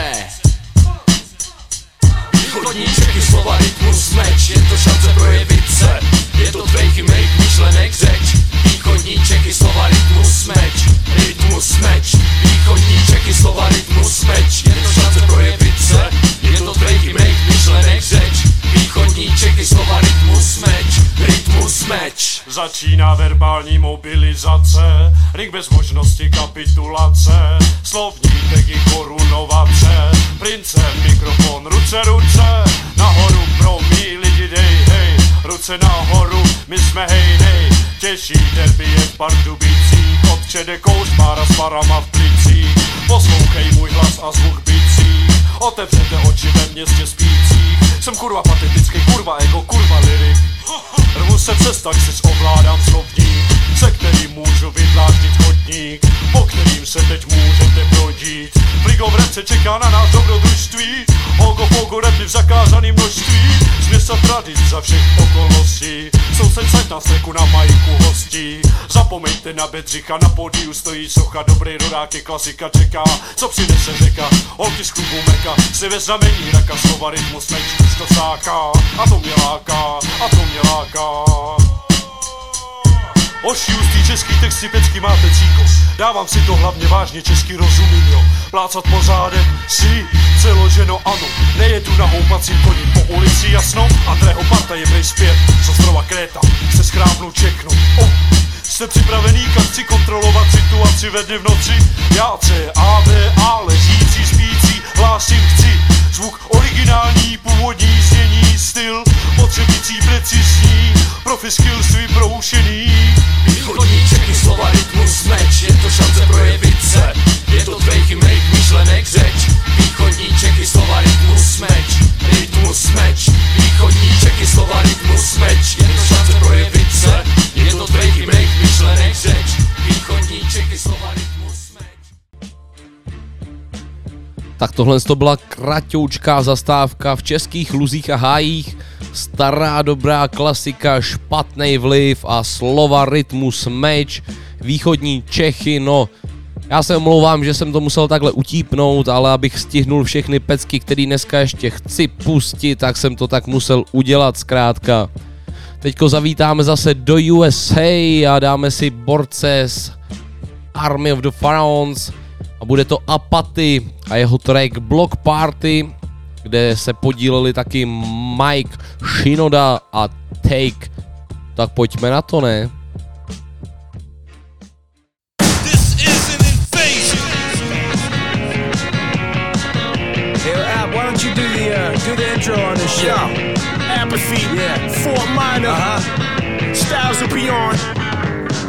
Východní Čechy, slova rytmus meč, je to šance projevit se, je to tvejch mých myšlenek řeč. Východní Čechy, slova rytmus meč, rytmus meč. Východní Čechy, slova rytmus meč, je to šance projevit se, je to tvejch mých myšlenek řeč. Východní Čechy, slova rytmus meč, rytmus meč. Začíná verbální mobilizace, rik bez možnosti kapitulace, slovnítek i korunovace, prince, mikrofon, ruce, ruce, nahoru pro mý lidi dej, hej, ruce nahoru, my jsme hej, hej, těžší derby je v Pardubicích, otče jde kouř, pára s parama v plicích, poslouchej můj hlas a zvuk bicích, otevřete oči ve městě spících, Jsem kurva patetický, kurva ego, kurva lirik. Rvu se přes taxis, ovládám slovník, se kterým můžu vydláždit chodník, po kterým se teď můžete prodít. Frigo v repce čeká na nás dobrodružství, hogo pogo repy v zakázaný množství. Změsa tradic za všech okolností, soused saď na seku na majku hostí. Zapomeňte na Bedřicha, na pódiu stojí socha, dobrý rodák je klasika, čeká, co přinese řeka. Holky z klubu Meka, si ve znamení raka, slova rytmus nečtu štosáka. A to mě láká, a to mě láká. Oši ústí český texty pecky máte cíko. Dávám si to hlavně vážně, česky rozumím jo. Plácat po zádech, si, celoženo ano. Nejedu na houpacím koni po ulici jasno. Andrého parta je brej zpět, z ostrova Kréta. Se schrábnou čeknu, oh. Jste připravený, kam chci kontrolovat situaci ve dne v noci? Já C, A, B, A, ležící, spící, hlásím chci. Zvuk originální, původní znění, styl potřebující precizní, profi skillsy prohušený. Východní Čechy, slova, rytmus, meč, je to šance projevit se, je to tvejch i mých myšlenek řeč. Východní Čechy, slova, rytmus, meč, rytmus, meč. Východní Čechy, slova, rytmus, meč, je to šance projevit se, je to tvejch i mých myšlenek řeč. Východní Čechy, slova, rytmus, meč. Tak tohle to byla kratoučká zastávka v českých luzích a hájích. Stará dobrá klasika, Špatný vliv a slova, rytmus, meč, východní Čechy, no. Já se omlouvám, že jsem to musel takhle utípnout, ale abych stihnul všechny pecky, které dneska ještě chci pustit, tak jsem to tak musel udělat zkrátka. Teďko zavítáme zase do U S A a dáme si borce z Army of the Pharaohs a bude to Apathy a jeho track Block Party, kde se podíleli taky Mike, Shinoda a Take. Tak pojďme na to, ne? This is an invasion. Hey, App, why don't you do the uh, do the intro on this shit? Yeah. Apathy, yeah. Fort Minor, uh-huh. Styles P on.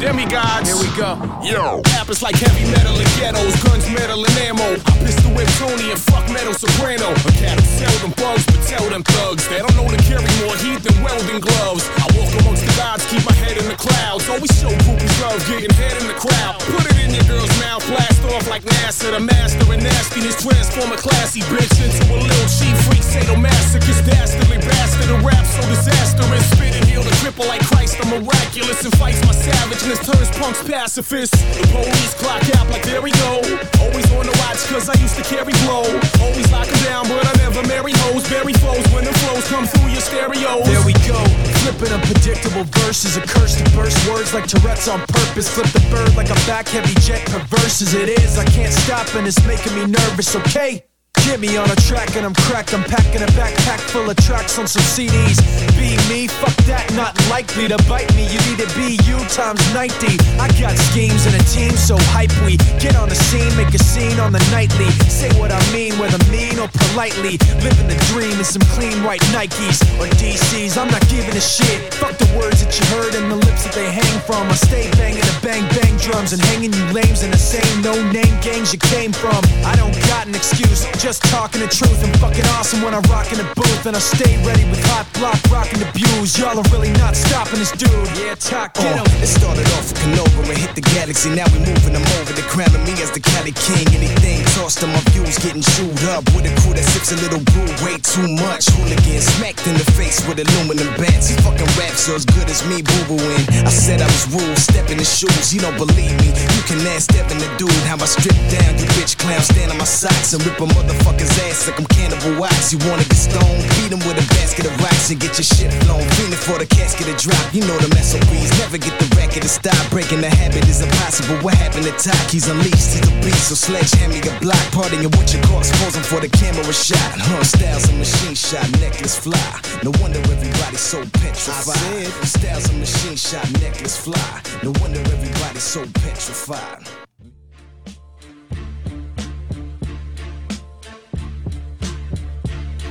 Demigods, here we go. Yo, rap is like heavy metal in ghettos, guns, metal, and ammo. I pistol whip Tony and fuck metal soprano. I can't sell them bugs, but tell them thugs. They don't know to carry more heat than welding gloves. I walk amongst the gods, keep my head in the clouds. Always show groupie love, getting head in the crowd. Put it in your girl's mouth, blast off like NASA. The master of nastiness, transform a classy bitch into a little cheap freak, sadomasochist, dastardly bastard. A rap so disastrous, spit and heal the cripple like Christ. I'm miraculous and fights my savage. Turns punks pacifists. The police clock out like there we go. Always on the watch cause I used to carry blow. Always lock them down but I never marry hoes. Bury foes when the flows come through your stereos. There we go. Flipping unpredictable verses. A curse to burst words like Tourette's on purpose. Flip the bird like a back heavy jet. Perverse as it is I can't stop and it's making me nervous, okay? Get me on a track and I'm cracked. I'm packing a backpack full of tracks on some C Ds. Be me, fuck that, not likely to bite me. You need to be you times ninety. I got schemes and a team so hype we get on the scene, make a scene on the nightly. Say what I mean, whether mean or politely. Living the dream in some clean white Nikes or D Cs, I'm not giving a shit. Fuck the words that you heard and the lips that they hang from. I stay banging the bang bang drums and hanging you lames in the same no-name gangs you came from. I don't got an excuse. Just talking the truth, I'm fucking awesome when I rock in the booth. And I stay ready with hot block, rocking the views. Y'all are really not stopping this dude, yeah, talk, get him. It started off with Canova and hit the galaxy. Now we moving them over, they're crowning me as the Cali king. Anything tossed to my views, getting chewed up. With a crew that sips a little brew, way too much. Hooligan smacked in the face with aluminum bats. He fucking raps so as good as me, boo-booing. I said I was rude, stepping in his shoes. You don't believe me, you can ask Devin the dude. How I strip down, you bitch clown, stand on my socks and rip a mother fuckers ass like I'm Cannibal Wax. You wanna get stoned, beat him with a basket of rocks and get your shit blown, feeling for the casket to drop. You know the S O Bs never get the racket to stop. Breaking the habit is impossible. What happened to Tok? He's unleashed, he's the beast. So sledgehammer me a block, partying with your cars, posing for the camera shot. Huh, Styles and machine shot, necklace fly. No wonder everybody's so petrified. I said, Styles and machine shot, necklace fly. No wonder everybody's so petrified.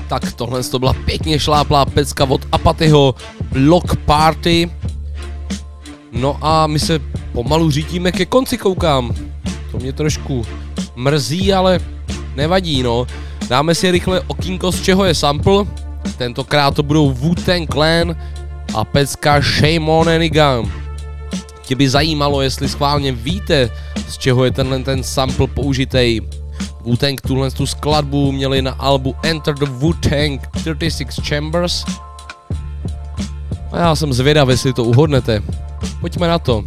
Tak tohle to byla pěkně šláplá pecka od Apathyho, Block Party. No a my se pomalu řítíme ke konci, koukám. To mě trošku mrzí, ale nevadí, no. Dáme si rychle okýnko, z čeho je sample. Tentokrát to budou Wu-Tang Clan a pecka Shame on any gun. Tě by zajímalo, jestli schválně víte, z čeho je tenhle ten sample použitej. Wu-Tang tuhle tu skladbu měli na albu Enter the Wu-Tang třicet šest Chambers. A já jsem zvědav, jestli to uhodnete. Pojďme na to.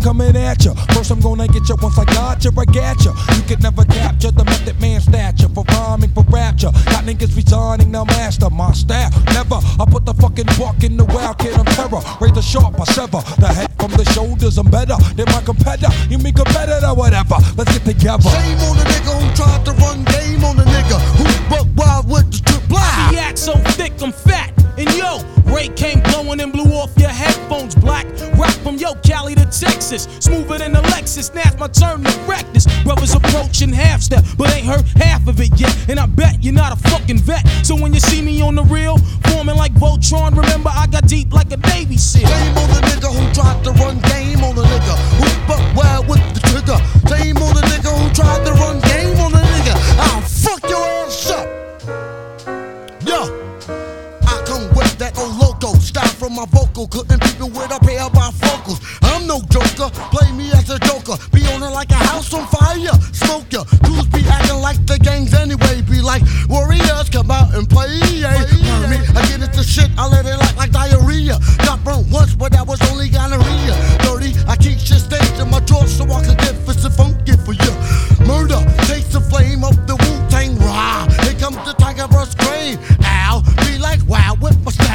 Coming at ya, first I'm gonna get ya. Once I got ya, I got ya. You could never capture the method man stature for rhyming, for rapture. Got niggas resigning now, master my staff. Never, I put the fucking buck in the wild kid of terror. Razor sharp, I sever the head from the shoulders. I'm better than my competitor. You mean competitor, whatever. Let's get together. Shame on the nigga who tried to run game on the nigga who's buck wild with the strip blind. She act so thick, I'm fat. And yo, Ray came blowing and blew off your headphones black. Rock from yo, Cali to Texas. Smoother than a Lexus, now it's my turn to wreck this. Brothers approaching half step, but ain't heard half of it yet. And I bet you're not a fucking vet. So when you see me on the reel, forming like Voltron, remember I got deep like a Navy SEAL. Shame on the nigga who tried to run game on the nigga who's buck wild with the trigger. Shame on the nigga who tried to run game on the nigga. I'll fuck your ass up. Yo. That old loco, style from my vocal, couldn't people with a pair of bifocals. I'm no joker, play me as a joker, be on it like a house on fire, smoke ya. Dudes be acting like the gangs anyway, be like warriors, come out and play. Yeah. Learn me, I get into shit, I let it like like diarrhea. Got burnt once, but that was only gonorrhea. Dirty, I keep shit staged in my drawer so I can get for some funky for ya. Murder, taste the flame of the Wu-Tang rah. Here comes the tiger verse grave. Ow, be like wow with my style.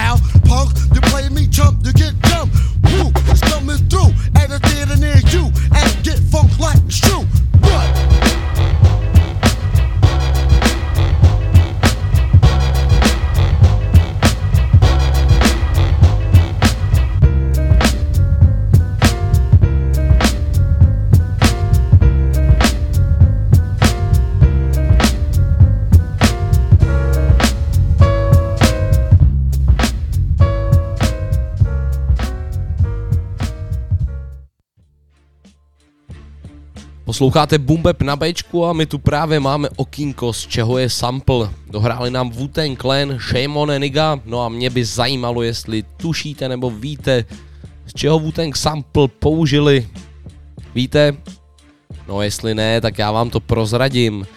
Punk, you play me chump, you get dumb. Woo, it's coming through at a theater near you. And get funk like it's true. What? Posloucháte Bumbeb na Bčku a my tu právě máme okýnko, z čeho je sample. Dohráli nám Wu-Tang Clan, Shame on a Nigga, no a mě by zajímalo, jestli tušíte nebo víte, z čeho Wu-Tang sample použili. Víte? No jestli ne, tak já vám to prozradím.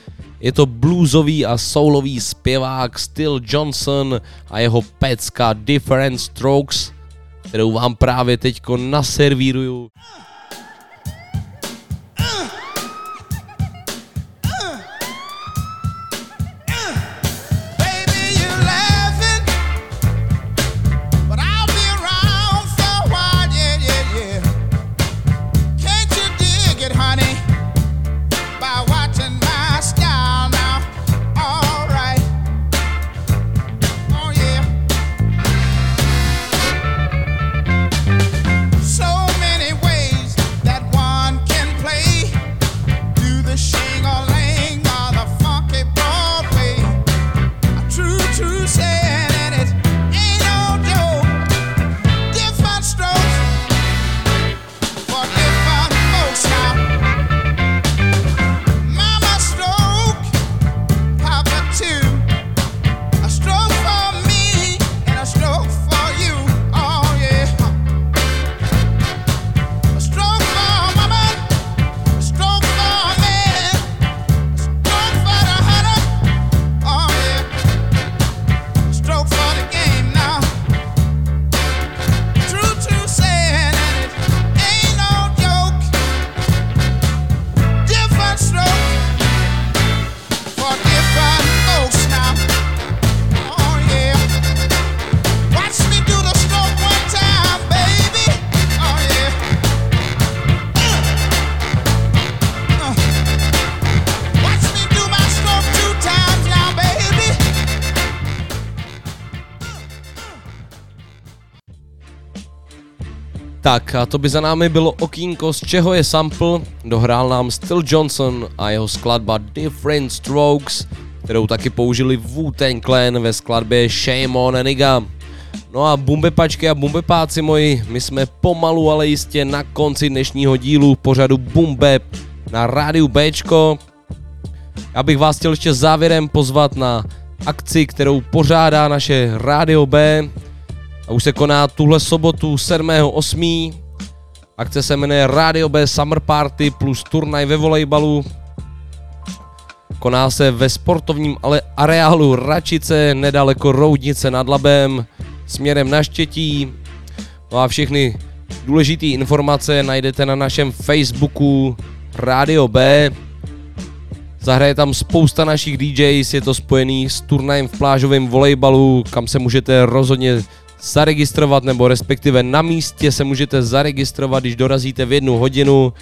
Je to bluesový a soulový zpěvák Still Johnson a jeho pecka Different Strokes, kterou vám právě teďko naservíruju. Ways Tak a to by za námi bylo okýnko, z čeho je sample. Dohrál nám Still Johnson a jeho skladba Different Strokes, kterou taky použili Wu-Tang Clan ve skladbě Shame on a Nigga. No a bumbepačky a bumbepáci moji, my jsme pomalu, ale jistě na konci dnešního dílu pořadu Bumbeb na rádiu Bčko. Já bych vás chtěl ještě závěrem pozvat na akci, kterou pořádá naše rádio B. A už se koná tuhle sobotu sedmého osmého Akce se jmenuje Rádio B Summer Party plus turnaj ve volejbalu. Koná se ve sportovním ale areálu Račice, nedaleko Roudnice nad Labem, směrem na Štětí. No a všechny důležité informace najdete na našem Facebooku Rádio B. Zahraje tam spousta našich D Js, je to spojený s turnajem v plážovém volejbalu, kam se můžete rozhodně zaregistrovat, nebo respektive na místě se můžete zaregistrovat, když dorazíte v jednu hodinu.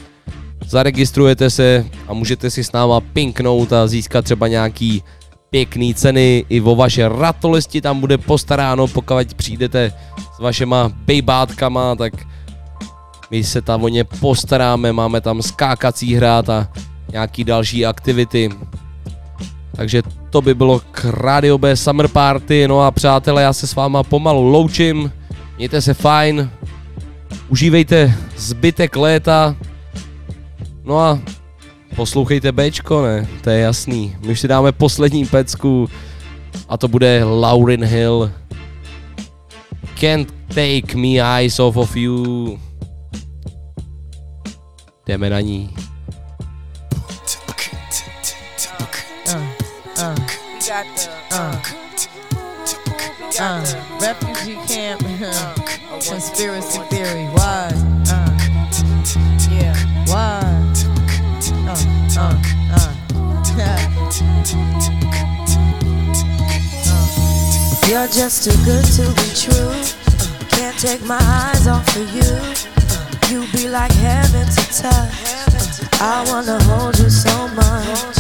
Zaregistrujete se a můžete si s náma pinknout a získat třeba nějaký pěkný ceny. I o vaše ratolesti tam bude postaráno, pokud přijdete s vašema bejbátkama, tak my se tam o ně postaráme, máme tam skákací hrát a nějaký další aktivity. Takže to by bylo k Radio B Summer Party. No a přátelé, já se s váma pomalu loučím, mějte se fajn, užívejte zbytek léta, no a poslouchejte Bčko, ne, to je jasný. My už si dáme poslední pecku a to bude Lauryn Hill, Can't Take My Eyes Off Of You. Jdeme na ní. Uh, uh, uh, refugee camp, uh, conspiracy theory, why? Uh, yeah, why? Uh, uh, uh, uh. You're just too good to be true. Uh, can't take my eyes off of you. Uh, you be like heaven to touch. Uh, I wanna hold you so much.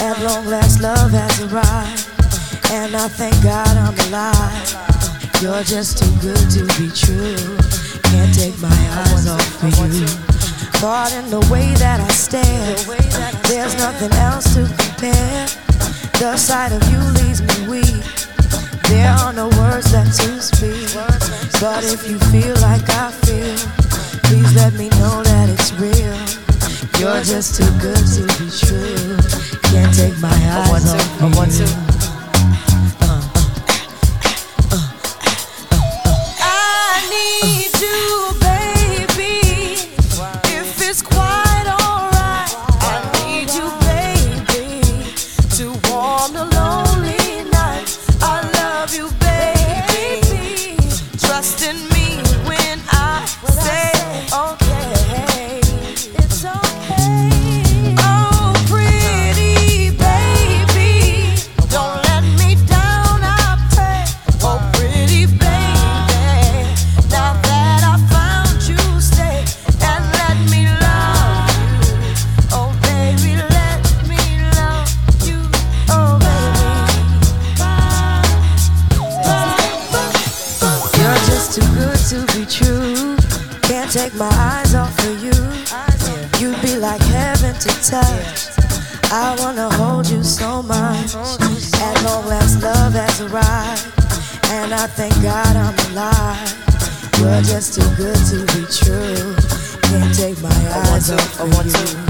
At long last, love has arrived, and I thank God I'm alive. You're just too good to be true. Can't take my eyes off of you. Caught in the way that I stare, there's nothing else to compare. The sight of you leaves me weak. There are no words left to speak. But if you feel like I feel, please let me know that it's real. You're just too good to be true. Can't take my eyes off you. I want to. I need you, baby. If it's quite alright, I need you, baby, to warm the lonely night. I love you, baby. Trust in me when I say okay. It's okay. Take my eyes off of you. You be like heaven to touch. I wanna hold you so much. At long last, love has arrived, and I thank God I'm alive. You're just too good to be true. Can't take my eyes off of you.